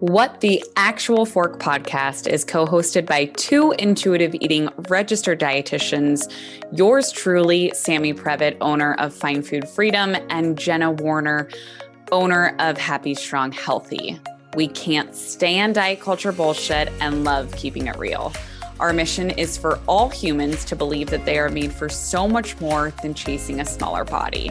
What the Actual Fork podcast is co-hosted by two intuitive eating registered dietitians, yours truly, Sammy Previtt, owner of Fine Food Freedom, and Jenna Warner, owner of Happy Strong Healthy. We can't stand diet culture bullshit and love keeping it real. Our mission is for all humans to believe that they are made for so much more than chasing a smaller body.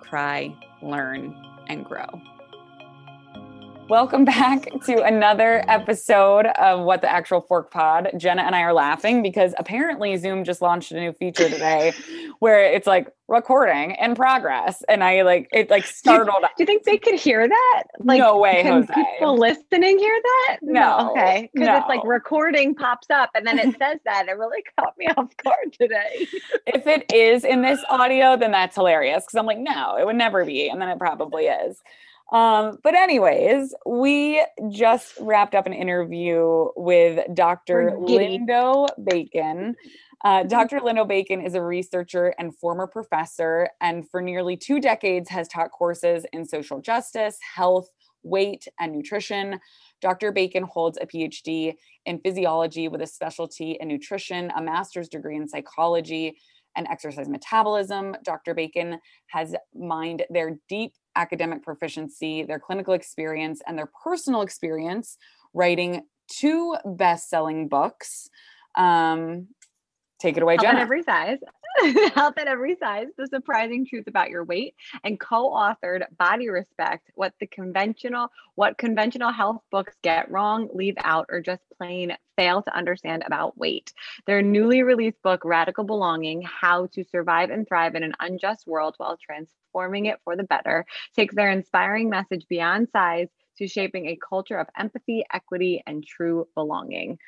cry, learn, and grow. Welcome back to another episode of What the Actual Fork Pod. Jenna and I are laughing because apparently Zoom just launched a new feature today where it's like recording in progress. And I it startled. Do you think they could hear that? Like, no way, Jose. Can people listening hear that? No. Okay. Because no. It's like recording pops up and then it says that. It really caught me off guard today. If it is in this audio, then that's hilarious. Because I'm like, no, it would never be. And then it probably is. But anyways, we just wrapped up an interview with Dr. Lindo Bacon. Dr. Lindo Bacon is a researcher and former professor, and for nearly 2 decades has taught courses in social justice, health, weight, and nutrition. Dr. Bacon holds a PhD in physiology with a specialty in nutrition, a master's degree in psychology, and exercise metabolism. Dr. Bacon has mined their deep academic proficiency, their clinical experience, and their personal experience writing 2 best-selling books. Take it away, Jenna. Health at Every Size. Health at Every Size, The Surprising Truth About Your Weight, and co-authored Body Respect, What Conventional Health Books Get Wrong, Leave Out, or Just Plain Fail to Understand About Weight. Their newly released book, Radical Belonging, How to Survive and Thrive in an Unjust World While Transforming It for the Better, takes their inspiring message beyond size to shaping a culture of empathy, equity, and true belonging.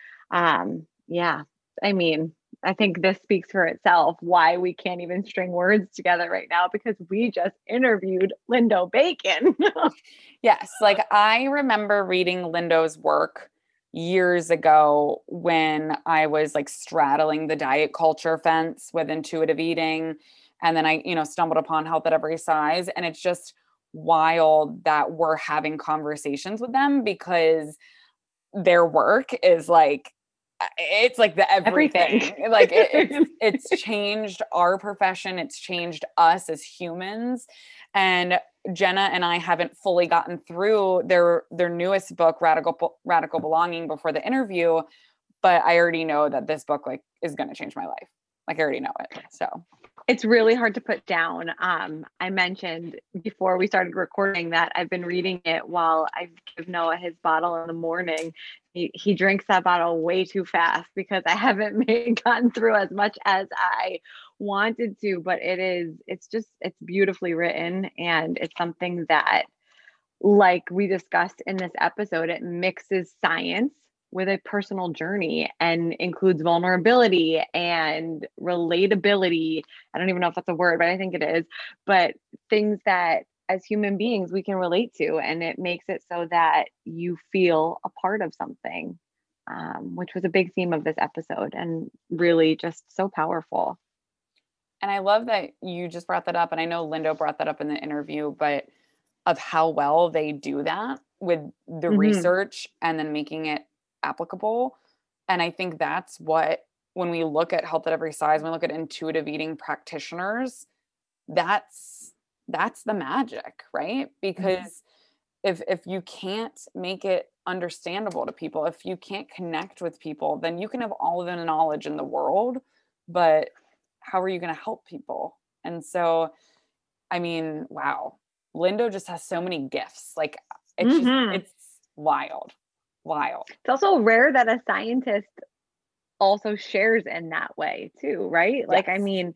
I think this speaks for itself, why we can't even string words together right now, because we just interviewed Lindo Bacon. Yes. I remember reading Lindo's work years ago when I was straddling the diet culture fence with intuitive eating. And then I, stumbled upon Health at Every Size, and it's just wild that we're having conversations with them because their work is the everything. It's changed our profession. It's changed us as humans. And Jenna and I haven't fully gotten through their newest book, Radical Belonging, before the interview, but I already know that this book is going to change my life. I already know it. So it's really hard to put down. I mentioned before we started recording that I've been reading it while I give Noah his bottle in the morning. He drinks that bottle way too fast because I haven't gotten through as much as I wanted to, but it's beautifully written. And it's something that, like we discussed in this episode, it mixes science with a personal journey and includes vulnerability and relatability. I don't even know if that's a word, but I think it is. But things that as human beings we can relate to, and it makes it so that you feel a part of something, which was a big theme of this episode and really just so powerful. And I love that you just brought that up. And I know Lindo brought that up in the interview, but of how well they do that with the research and then making it applicable. And I think that's what, when we look at Health at Every Size, when we look at intuitive eating practitioners, that's the magic, right? Because if you can't make it understandable to people, if you can't connect with people, then you can have all of the knowledge in the world, but how are you going to help people? And so, wow, Lindo just has so many gifts. It's just, it's wild. It's also rare that a scientist also shares in that way too, right? Yes.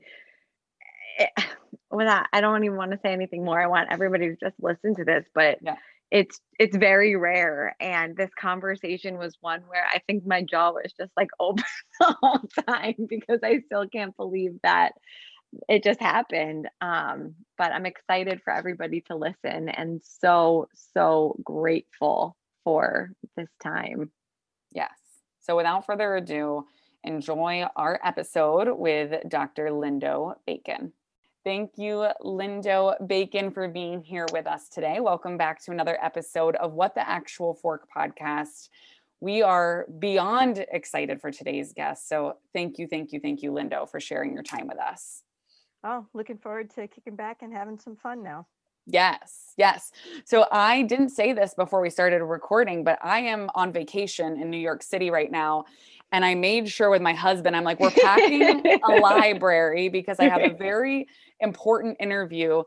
I don't even want to say anything more. I want everybody to just listen to this, but it's very rare. And this conversation was one where I think my jaw was just like open the whole time, because I still can't believe that it just happened. But I'm excited for everybody to listen, and so grateful for this time. Yes. So without further ado, enjoy our episode with Dr. Lindo Bacon. Thank you, Lindo Bacon, for being here with us today. Welcome back to another episode of What the Actual Fork podcast. We are beyond excited for today's guest. So thank you, Lindo, for sharing your time with us. Oh, looking forward to kicking back and having some fun now. Yes. So I didn't say this before we started recording, but I am on vacation in New York City right now. And I made sure with my husband, I'm like, we're packing a library because I have a very important interview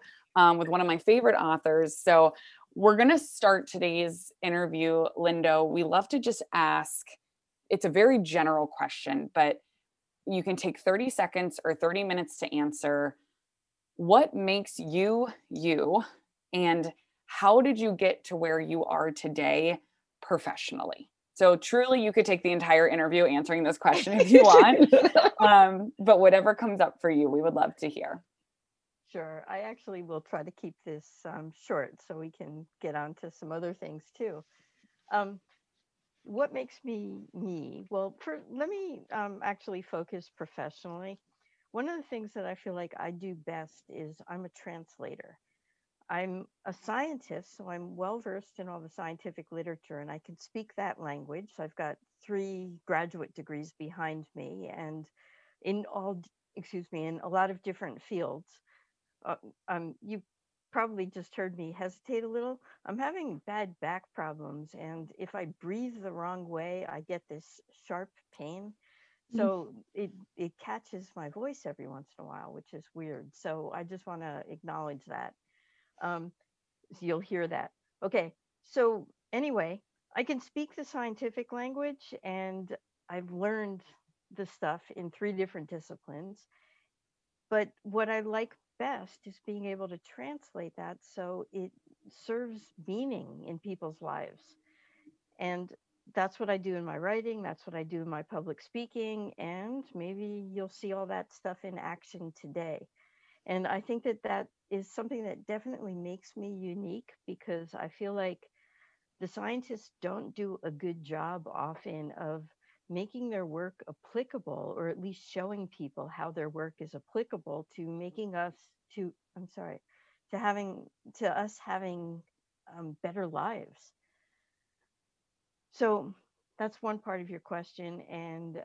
with one of my favorite authors. So we're going to start today's interview, Lindo. We love to just ask, it's a very general question, but you can take 30 seconds or 30 minutes to answer. What makes you, you, and how did you get to where you are today professionally? So truly, you could take the entire interview answering this question if you want, but whatever comes up for you, we would love to hear. Sure. I actually will try to keep this short so we can get on to some other things too. What makes me me? Well, let me actually focus professionally. One of the things that I feel like I do best is I'm a translator. I'm a scientist, so I'm well-versed in all the scientific literature, and I can speak that language. I've got 3 graduate degrees behind me, and in a lot of different fields. You probably just heard me hesitate a little. I'm having bad back problems, and if I breathe the wrong way, I get this sharp pain. So it catches my voice every once in a while, which is weird. So I just want to acknowledge that. You'll hear that. Okay. So anyway, I can speak the scientific language, and I've learned the stuff in 3 different disciplines. But what I like best is being able to translate that so it serves meaning in people's lives. And that's what I do in my writing. That's what I do in my public speaking. And maybe you'll see all that stuff in action today. And I think that is something that definitely makes me unique, because I feel like the scientists don't do a good job often of making their work applicable, or at least showing people how their work is applicable to us having better lives. So that's one part of your question, and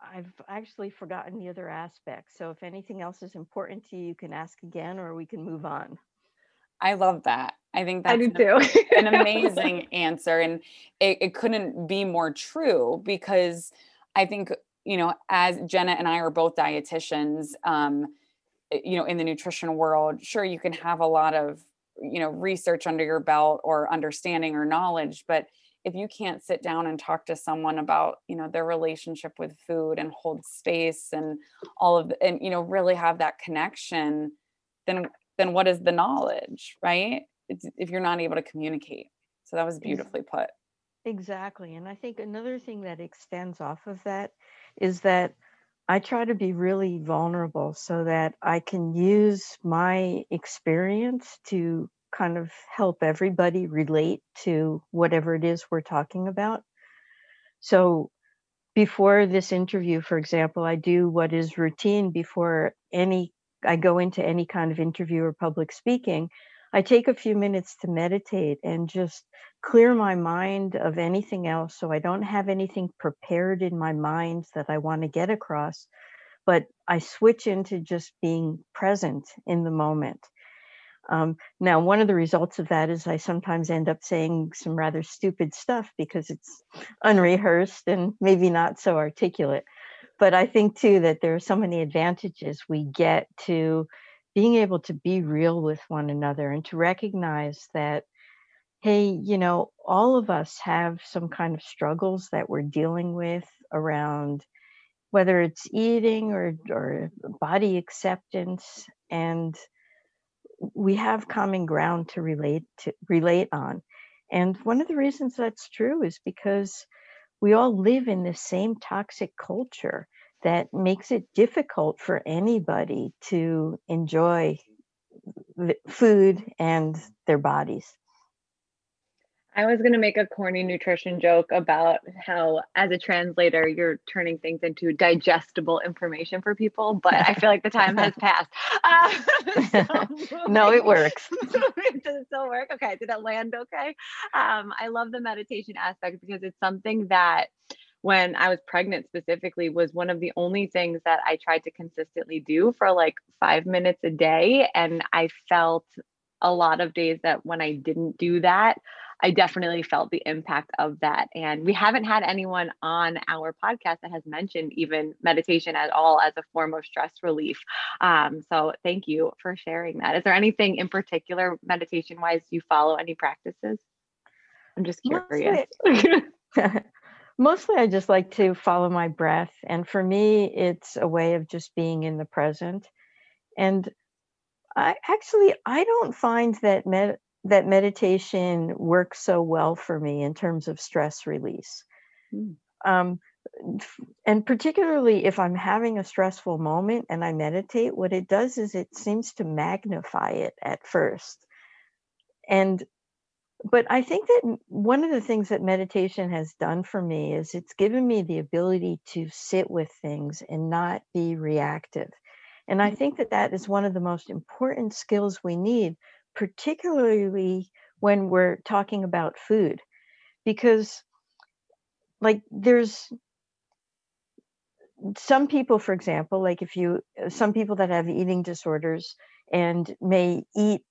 I've actually forgotten the other aspect. So if anything else is important to you can ask again, or we can move on. I love that. I think that's an amazing answer, and it couldn't be more true, because I think, as Jenna and I are both dietitians, in the nutrition world, sure, you can have a lot of research under your belt or understanding or knowledge. But if you can't sit down and talk to someone about, their relationship with food and hold space and really have that connection, then what is the knowledge, right? It's if you're not able to communicate. So that was beautifully put. Exactly. And I think another thing that extends off of that is that I try to be really vulnerable so that I can use my experience to kind of help everybody relate to whatever it is we're talking about. So before this interview, for example, I do what is routine before I go into any kind of interview or public speaking. I take a few minutes to meditate and just clear my mind of anything else, so I don't have anything prepared in my mind that I want to get across, but I switch into just being present in the moment. Now, one of the results of that is I sometimes end up saying some rather stupid stuff because it's unrehearsed and maybe not so articulate. But I think too that there are so many advantages we get to being able to be real with one another, and to recognize that, hey, all of us have some kind of struggles that we're dealing with around whether it's eating or body acceptance. And we have common ground to relate on. And one of the reasons that's true is because we all live in the same toxic culture that makes it difficult for anybody to enjoy food and their bodies. I was going to make a corny nutrition joke about how, as a translator, you're turning things into digestible information for people, but I feel like the time has passed. No, it works. Does it still work? Okay. Did it land okay? I love the meditation aspect because it's something that, when I was pregnant specifically, was one of the only things that I tried to consistently do for like 5 minutes a day. And I felt a lot of days that when I didn't do that, I definitely felt the impact of that. And we haven't had anyone on our podcast that has mentioned even meditation at all as a form of stress relief. So thank you for sharing that. Is there anything in particular meditation wise you follow, any practices? I'm just curious. Mostly I just like to follow my breath. And for me, it's a way of just being in the present. And I don't find that meditation works so well for me in terms of stress release. And particularly if I'm having a stressful moment and I meditate, what it does is it seems to magnify it at first. But I think that one of the things that meditation has done for me is it's given me the ability to sit with things and not be reactive. And I think that that is one of the most important skills we need, particularly when we're talking about food, because like there's some people, for example, like some people that have eating disorders and may eat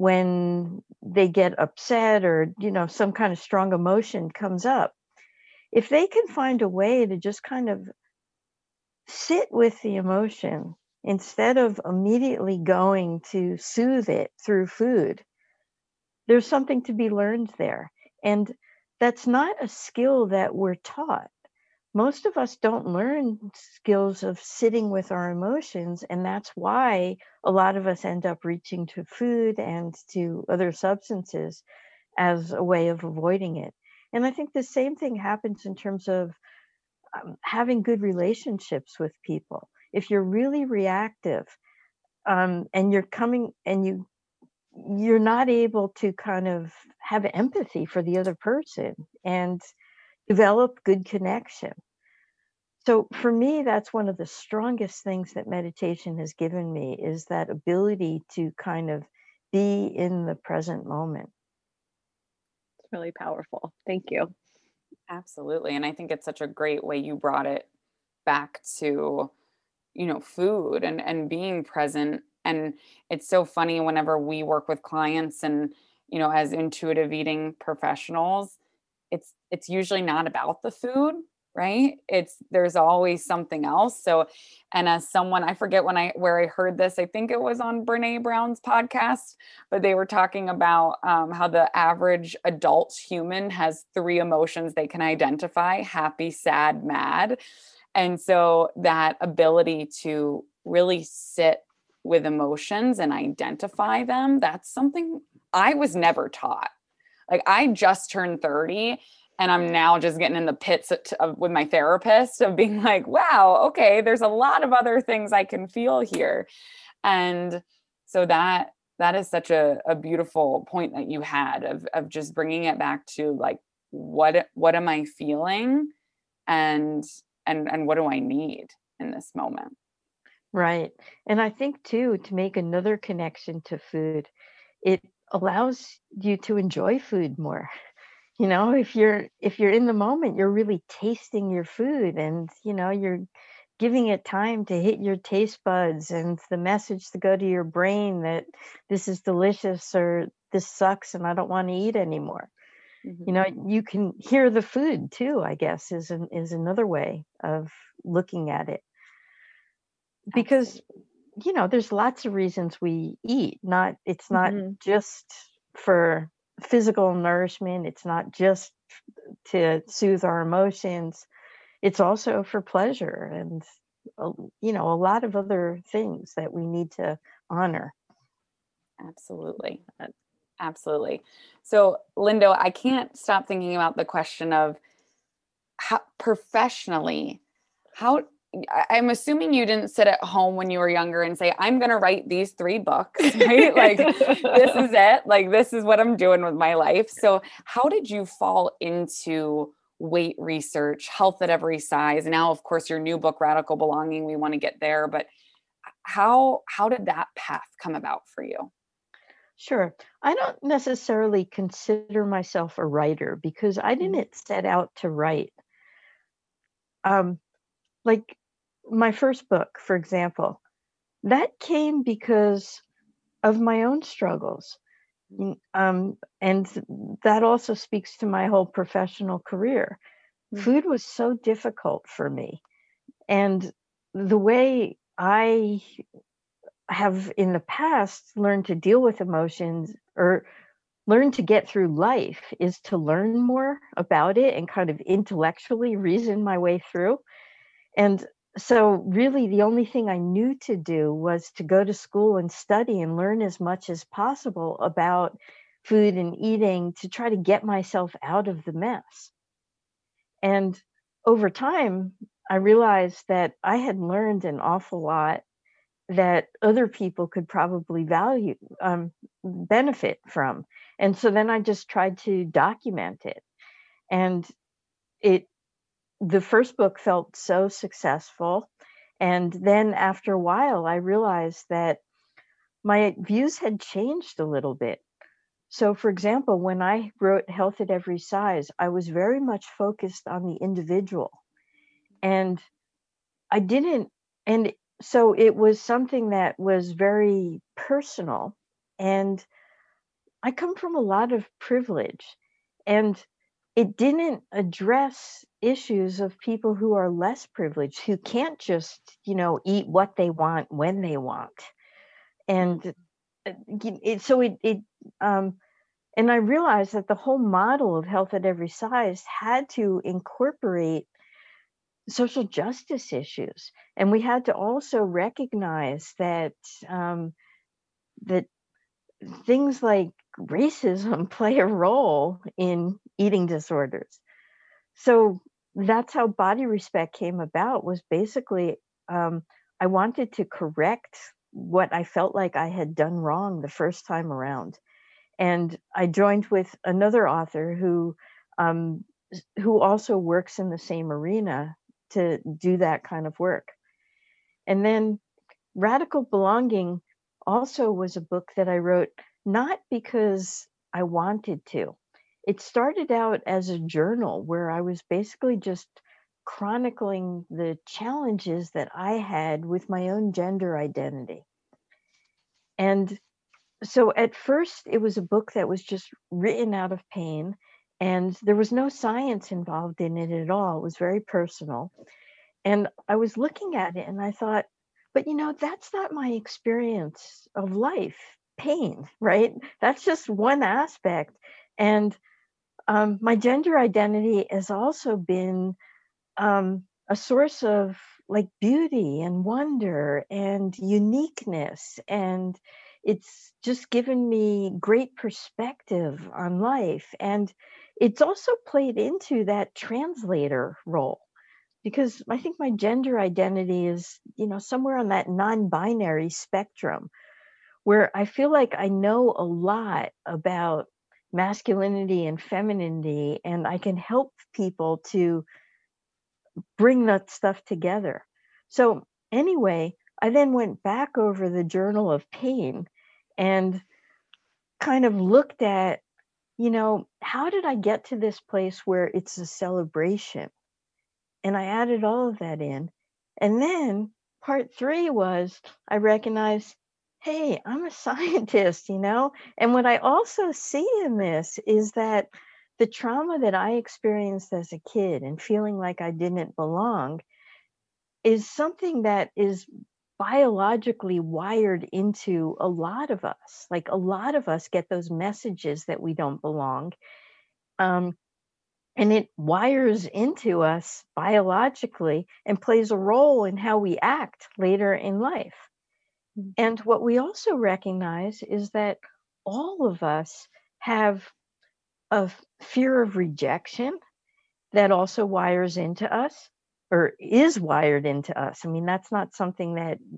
when they get upset or, some kind of strong emotion comes up. If they can find a way to just kind of sit with the emotion instead of immediately going to soothe it through food, there's something to be learned there. And that's not a skill that we're taught. Most of us don't learn skills of sitting with our emotions. And that's why a lot of us end up reaching to food and to other substances as a way of avoiding it. And I think the same thing happens in terms of having good relationships with people. If you're really reactive and you're coming and you're not able to kind of have empathy for the other person and develop good connection. So for me, that's one of the strongest things that meditation has given me, is that ability to kind of be in the present moment. It's really powerful. Thank you. Absolutely. And I think it's such a great way you brought it back to food and being present. And it's so funny whenever we work with clients and, as intuitive eating professionals, it's usually not about the food, right? There's always something else. So, and as someone, I forget where I heard this, I think it was on Brene Brown's podcast, but they were talking about how the average adult human has 3 emotions they can identify: happy, sad, mad. And so that ability to really sit with emotions and identify them, that's something I was never taught. Like, I just turned 30 and I'm now just getting in the pits with my therapist of being like, wow, okay, there's a lot of other things I can feel here. And so that is such a beautiful point that you had of just bringing it back to like, what am I feeling? And what do I need in this moment? Right. And I think too, to make another connection to food, it allows you to enjoy food more. If you're in the moment, you're really tasting your food and, you're giving it time to hit your taste buds and the message to go to your brain that this is delicious or this sucks and I don't want to eat anymore. You can hear the food too, I guess, is another way of looking at it. Because, there's lots of reasons we eat. It's not just for physical nourishment. It's not just to soothe our emotions. It's also for pleasure and, a lot of other things that we need to honor. Absolutely. Absolutely. So, Lindo, I can't stop thinking about the question of how professionally, how, I'm assuming you didn't sit at home when you were younger and say, I'm going to write these 3 books, right? Like, this is it. Like, this is what I'm doing with my life. So how did you fall into weight research, Health at Every Size? Now, of course, your new book, Radical Belonging, we want to get there, but how did that path come about for you? Sure. I don't necessarily consider myself a writer because I didn't set out to write. Like my first book, for example, that came because of my own struggles. And that also speaks to my whole professional career. Mm-hmm. Food was so difficult for me. And the way I have in the past learned to deal with emotions or learn to get through life is to learn more about it and kind of intellectually reason my way through. And so really the only thing I knew to do was to go to school and study and learn as much as possible about food and eating to try to get myself out of the mess. And over time, I realized that I had learned an awful lot that other people could probably value, benefit from. And so then I just tried to document it. And the first book felt so successful. And then after a while, I realized that my views had changed a little bit. So for example, when I wrote Health at Every Size, I was very much focused on the individual. And I didn't, and so it was something that was very personal. And I come from a lot of privilege, and it didn't address issues of people who are less privileged, who can't just, eat what they want when they want. And and I realized that the whole model of Health at Every Size had to incorporate social justice issues. And we had to also recognize that that things like racism play a role in eating disorders. So that's how Body Respect came about, was basically I wanted to correct what I felt like I had done wrong the first time around. And I joined with another author who also works in the same arena to do that kind of work. And then Radical Belonging also was a book that I wrote not because I wanted to. It started out as a journal where I was basically just chronicling the challenges that I had with my own gender identity. And so at first it was a book that was just written out of pain, and there was no science involved in it at all. It was very personal. And I was looking at it and I thought, but that's not my experience of life, pain, right? That's just one aspect. And my gender identity has also been a source of like beauty and wonder and uniqueness. And it's just given me great perspective on life. And it's also played into that translator role, because I think my gender identity is, somewhere on that non-binary spectrum where I feel like I know a lot about masculinity and femininity, and I can help people to bring that stuff together. So anyway, I then went back over the Journal of Pain and kind of looked at, how did I get to this place where it's a celebration? And I added all of that in. And then part 3 was, I recognized, hey, I'm a scientist, And what I also see in this is that the trauma that I experienced as a kid and feeling like I didn't belong is something that is biologically wired into a lot of us. Like, a lot of us get those messages that we don't belong. And it wires into us biologically and plays a role in how we act later in life. Mm-hmm. And what we also recognize is that all of us have a fear of rejection that also wires into us, or is wired into us. I mean, that's not something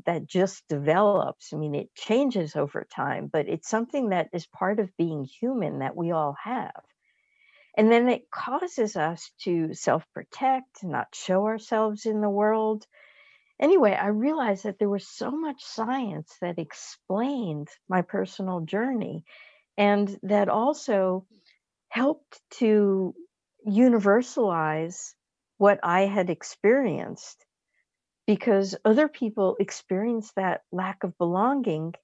that just develops. I mean, it changes over time, but it's something that is part of being human that we all have. And then it causes us to self-protect, not show ourselves in the world. Anyway, I realized that there was so much science that explained my personal journey, and that also helped to universalize what I had experienced, because other people experience that lack of belonging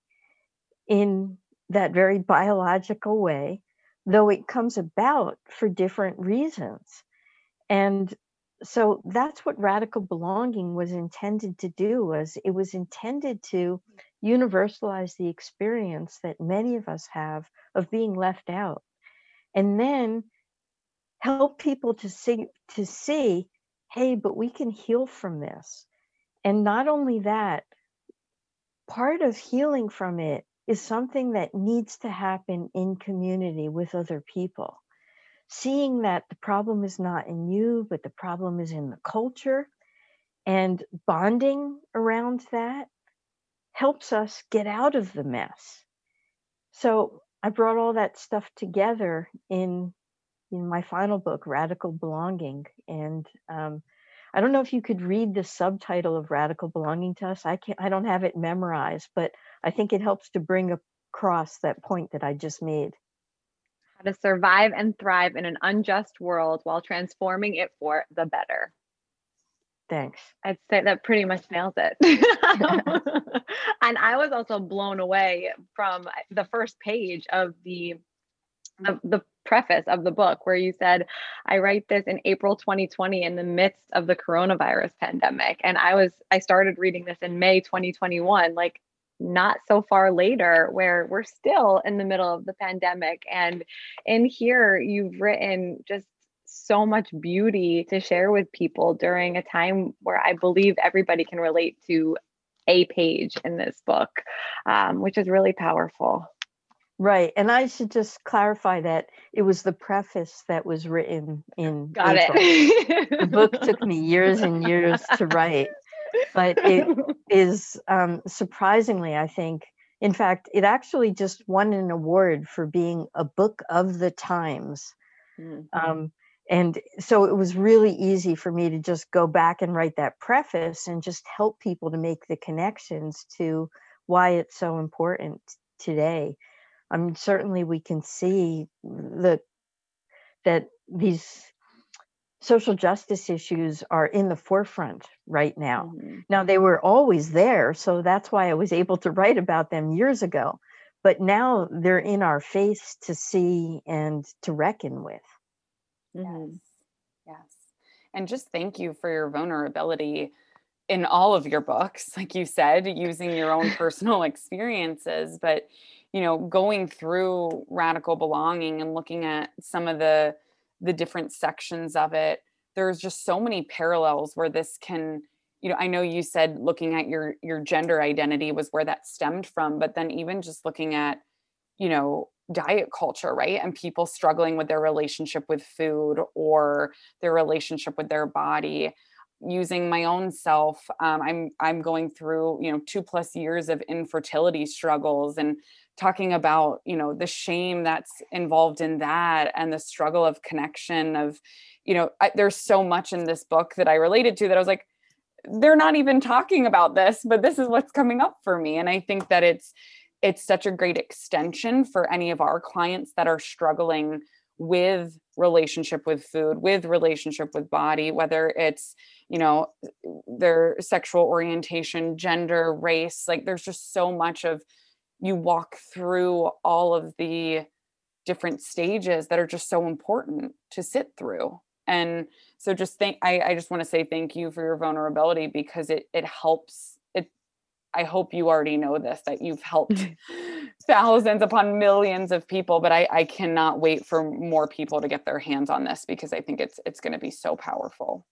in that very biological way, though it comes about for different reasons. And so that's what Radical Belonging was intended to do, was it was intended to universalize the experience that many of us have of being left out, and then help people to see, hey, but we can heal from this. And not only that, part of healing from it is something that needs to happen in community with other people. Seeing that the problem is not in you, but the problem is in the culture, and bonding around that helps us get out of the mess. So I brought all that stuff together in my final book, Radical Belonging. And I don't know if you could read the subtitle of Radical Belonging to us. I don't have it memorized, but I think it helps to bring across that point that I just made. How to survive and thrive in an unjust world while transforming it for the better. Thanks. I'd say that pretty much nails it. And I was also blown away from the first page of the preface of the book, where you said, I write this in April 2020 in the midst of the coronavirus pandemic. And I started reading this in May 2021, like not so far later, where we're still in the middle of the pandemic. And in here, you've written just so much beauty to share with people during a time where I believe everybody can relate to a page in this book, which is really powerful. Right. And I should just clarify that it was the preface that was written in April. The book took me years and years to write, but it is surprisingly, I think, in fact, it actually just won an award for being a book of the times. Mm-hmm. And so it was really easy for me to just go back and write that preface and just help people to make the connections to why it's so important today. I mean, certainly we can see that these social justice issues are in the forefront right now. Mm-hmm. Now, they were always there, so that's why I was able to write about them years ago. But now they're in our face to see and to reckon with. Mm-hmm. Yes. And just thank you for your vulnerability in all of your books, like you said, using your own personal experiences, but you know, going through Radical Belonging and looking at some of the different sections of it, there's just so many parallels where this can, you know, I know you said looking at your gender identity was where that stemmed from, but then even just looking at, you know, diet culture, right? And people struggling with their relationship with food or their relationship with their body. Using my own self, I'm going through, you know, 2+ years of infertility struggles and talking about, you know, the shame that's involved in that and the struggle of connection of, you know, there's so much in this book that I related to that I was like, they're not even talking about this, but this is what's coming up for me. And I think that it's such a great extension for any of our clients that are struggling with relationship with food, with relationship with body, whether it's, you know, their sexual orientation, gender, race, like there's just so much of, you walk through all of the different stages that are just so important to sit through. And so just I just want to say thank you for your vulnerability, because it helps. I hope you already know this, that you've helped thousands upon millions of people, but I cannot wait for more people to get their hands on this, because I think it's going to be so powerful.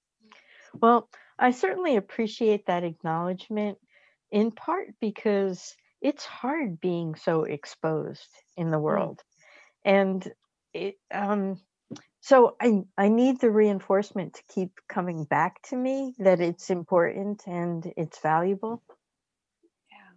Well, I certainly appreciate that acknowledgement. in part because it's hard being so exposed in the world. And it, so I need the reinforcement to keep coming back to me that it's important and it's valuable. Yeah.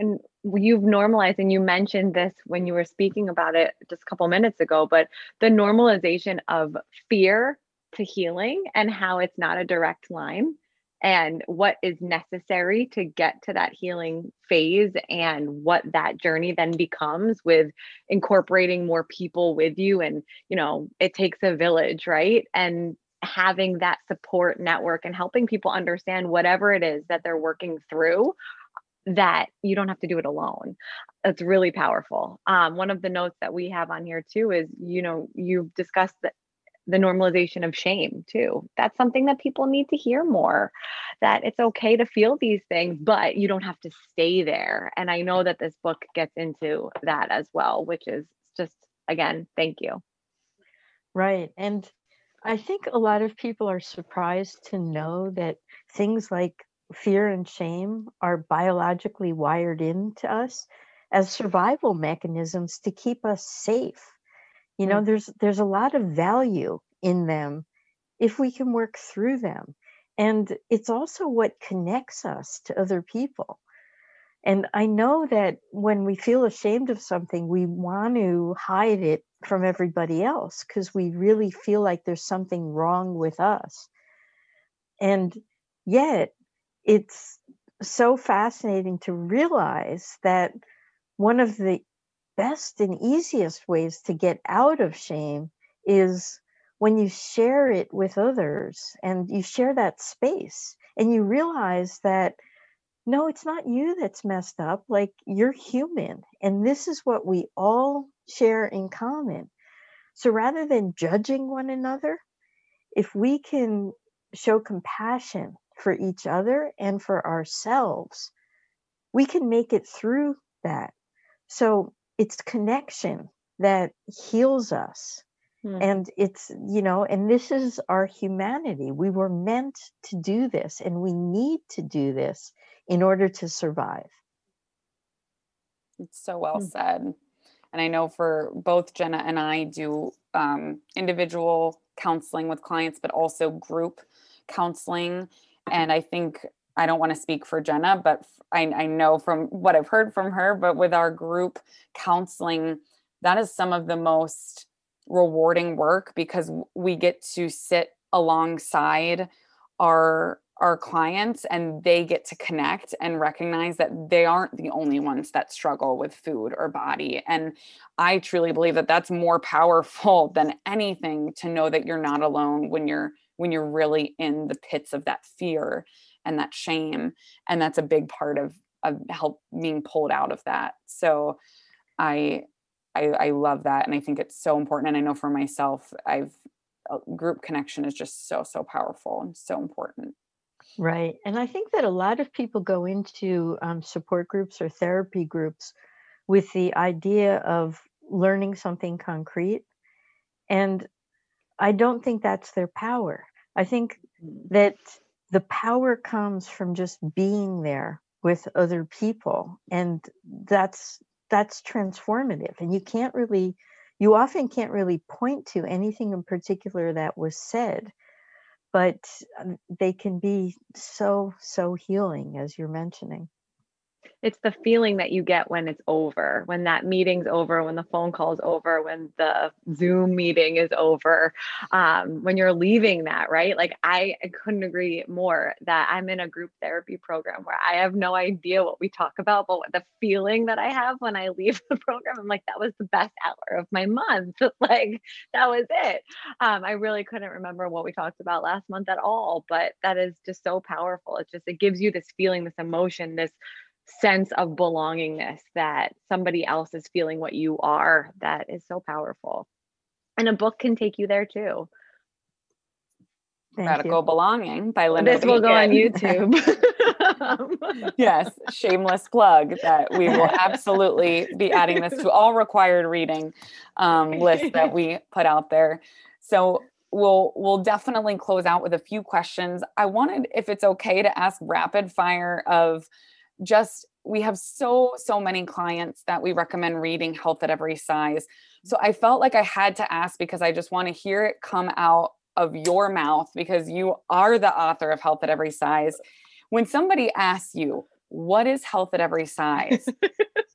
And you've normalized, and you mentioned this when you were speaking about it just a couple minutes ago, but the normalization of fear to healing and how it's not a direct line and what is necessary to get to that healing phase and what that journey then becomes with incorporating more people with you. And, you know, it takes a village, right? And having that support network and helping people understand whatever it is that they're working through, that you don't have to do it alone. That's really powerful. One of the notes that we have on here too is, you know, you've discussed that the normalization of shame too. That's something that people need to hear more, that it's okay to feel these things, but you don't have to stay there. And I know that this book gets into that as well, which is just, again, thank you. Right. And I think a lot of people are surprised to know that things like fear and shame are biologically wired into us as survival mechanisms to keep us safe. You know, there's a lot of value in them if we can work through them. And it's also what connects us to other people. And I know that when we feel ashamed of something, we want to hide it from everybody else because we really feel like there's something wrong with us. And yet it's so fascinating to realize that one of the best and easiest ways to get out of shame is when you share it with others and you share that space and you realize that, no, it's not you that's messed up. Like, you're human. And this is what we all share in common. So rather than judging one another, if we can show compassion for each other and for ourselves, we can make it through that. So it's connection that heals us. And it's, you know, and this is our humanity. We were meant to do this, and we need to do this in order to survive. It's so well said. And I know for both Jenna and I do individual counseling with clients, but also group counseling. And I think, I don't want to speak for Jenna, but I know from what I've heard from her, but with our group counseling, that is some of the most rewarding work because we get to sit alongside our clients and they get to connect and recognize that they aren't the only ones that struggle with food or body. And I truly believe that that's more powerful than anything, to know that you're not alone when you're really in the pits of that fear and that shame. And that's a big part of help being pulled out of that. So I love that. And I think it's so important. And I know for myself, group connection is just so, so powerful and so important. Right. And I think that a lot of people go into support groups or therapy groups with the idea of learning something concrete. And I don't think that's their power. I think that the power comes from just being there with other people. And that's transformative. And you often can't really point to anything in particular that was said, but they can be so, so healing, as you're mentioning. It's the feeling that you get when it's over, when that meeting's over, when the phone call's over, when the Zoom meeting is over, when you're leaving that, right? Like, I couldn't agree more that I'm in a group therapy program where I have no idea what we talk about, but the feeling that I have when I leave the program, I'm like, that was the best hour of my month. Like, that was it. I really couldn't remember what we talked about last month at all, but that is just so powerful. It gives you this feeling, this emotion, this sense of belongingness, that somebody else is feeling what you are. That is so powerful. And a book can take you there too. Radical Belonging by Lindo Bacon. This will go on YouTube. Yes, shameless plug that we will absolutely be adding this to all required reading lists that we put out there. So we'll definitely close out with a few questions. I wanted, if it's okay, to ask rapid fire of just, we have so many clients that we recommend reading Health at Every Size. So I felt like I had to ask because I just want to hear it come out of your mouth, because you are the author of Health at Every Size. When somebody asks you, what is Health at Every Size?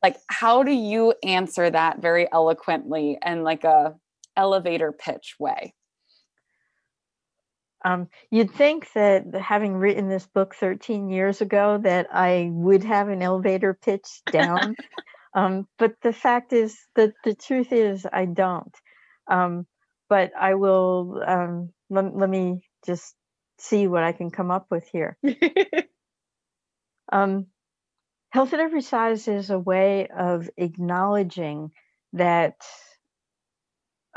Like, how do you answer that very eloquently and like a elevator pitch way? You'd think that having written this book 13 years ago that I would have an elevator pitch down. But the fact is that the truth is I don't. But I will, let me just see what I can come up with here. Health at Every Size is a way of acknowledging that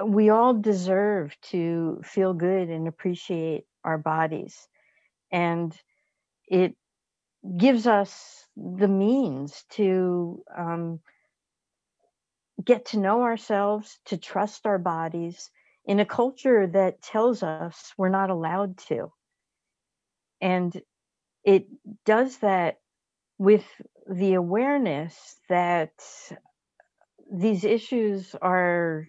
we all deserve to feel good and appreciate our bodies. And it gives us the means to get to know ourselves, to trust our bodies in a culture that tells us we're not allowed to. And it does that with the awareness that these issues are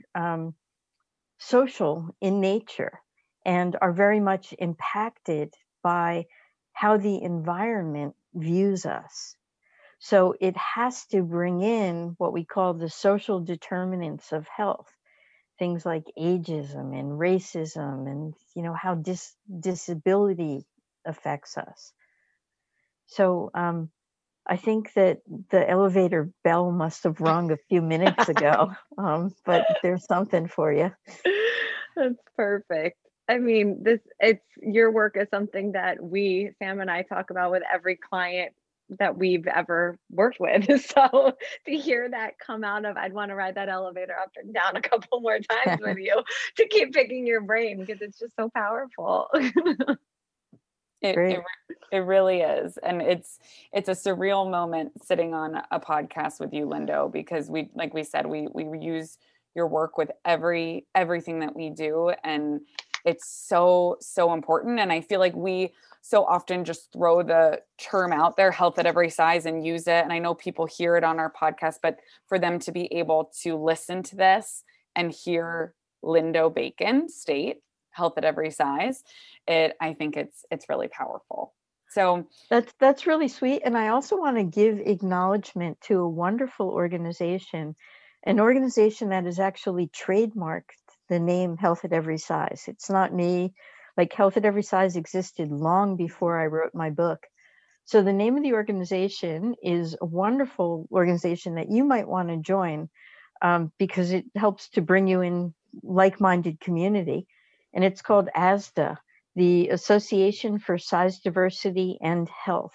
social in nature and are very much impacted by how the environment views us. So it has to bring in what we call the social determinants of health, things like ageism and racism and, you know, how disability affects us. So I think that the elevator bell must have rung a few minutes ago, but there's something for you. That's perfect. I mean, your work is something that Sam and I talk about with every client that we've ever worked with. So to hear that come out of, I'd want to ride that elevator up and down a couple more times with you to keep picking your brain, because it's just so powerful. It really is. And it's a surreal moment sitting on a podcast with you, Lindo, because we, like we said, we use your work with everything that we do. And it's so important. And I feel like we so often just throw the term out there, Health at Every Size, and use it. And I know people hear it on our podcast, but for them to be able to listen to this and hear Lindo Bacon state Health at Every Size, I think it's really powerful. So that's really sweet. And I also want to give acknowledgement to a wonderful organization, an organization that has actually trademarked the name Health at Every Size. It's not me. Like, Health at Every Size existed long before I wrote my book. So the name of the organization is a wonderful organization that you might want to join, because it helps to bring you in like-minded community. And it's called ASDA, the Association for Size Diversity and Health.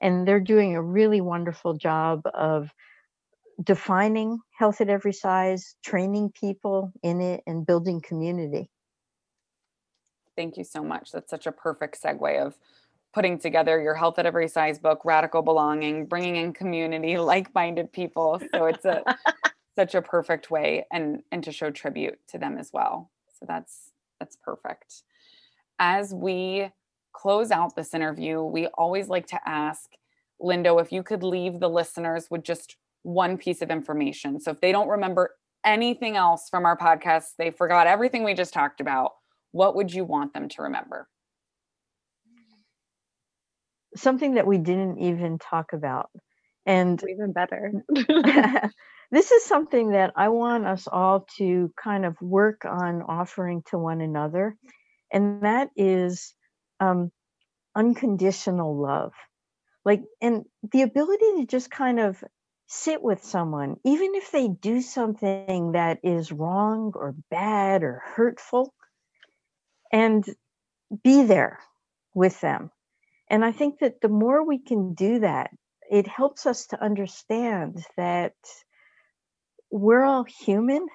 And they're doing a really wonderful job of defining Health at Every Size, training people in it, and building community. Thank you so much. That's such a perfect segue of putting together your Health at Every Size book, Radical Belonging, bringing in community, like-minded people. So it's such a perfect way and to show tribute to them as well. So that's perfect. As we close out this interview, we always like to ask, Lindo, if you could leave the listeners with just one piece of information. So if they don't remember anything else from our podcast, they forgot everything we just talked about, what would you want them to remember? Something that we didn't even talk about. And even better. This is something that I want us all to kind of work on offering to one another, and that is unconditional love. And the ability to just kind of sit with someone, even if they do something that is wrong or bad or hurtful, and be there with them. And I think that the more we can do that, it helps us to understand that we're all human,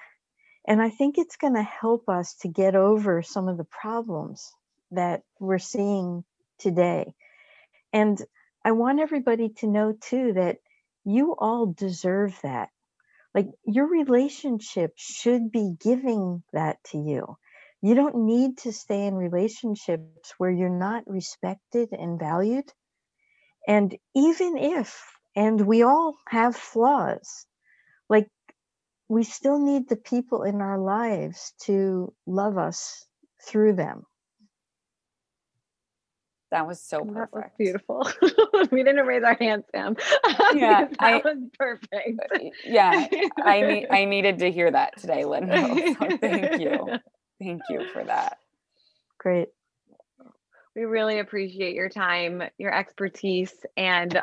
and I think it's going to help us to get over some of the problems that we're seeing today. And I want everybody to know too that you all deserve that. Like, your relationship should be giving that to you. You don't need to stay in relationships where you're not respected and valued. And even if, and we all have flaws, like we still need the people in our lives to love us through them. That was so perfect. That was beautiful. We didn't raise our hands, Sam. Yeah, that was perfect. Yeah, I needed to hear that today, Lindo. So thank you. Thank you for that. Great. We really appreciate your time, your expertise, and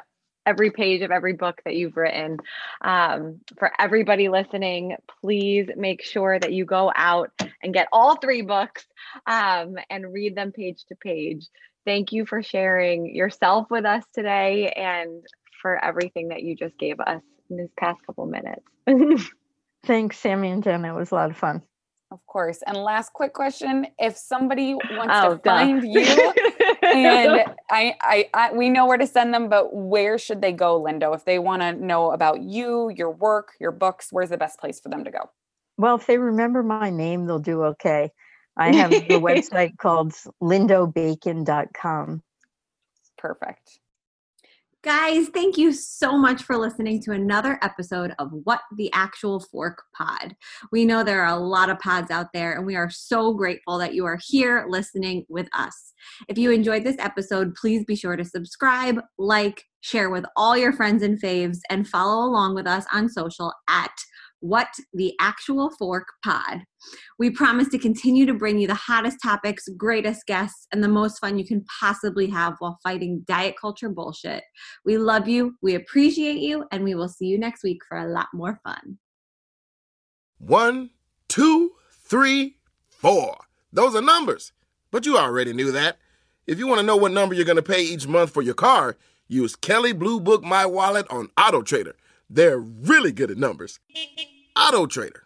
every page of every book that you've written. For everybody listening, please make sure that you go out and get all three books and read them page to page. Thank you for sharing yourself with us today and for everything that you just gave us in this past couple minutes. Thanks, Sammy and Jen. It was a lot of fun. Of course. And last quick question. If somebody wants to find you, and we know where to send them, but where should they go, Lindo? If they want to know about you, your work, your books, where's the best place for them to go? Well, if they remember my name, they'll do okay. I have the website called lindobacon.com. Perfect. Guys, thank you so much for listening to another episode of What the Actual Fork Pod. We know there are a lot of pods out there, and we are so grateful that you are here listening with us. If you enjoyed this episode, please be sure to subscribe, like, share with all your friends and faves, and follow along with us on social at What the Actual Fork Pod. We promise to continue to bring you the hottest topics, greatest guests, and the most fun you can possibly have while fighting diet culture bullshit. We love you, we appreciate you, and we will see you next week for a lot more fun. 1, 2, 3, 4. Those are numbers, but you already knew that. If you want to know what number you're going to pay each month for your car, use Kelley Blue Book My Wallet on Auto Trader. They're really good at numbers. Auto Trader.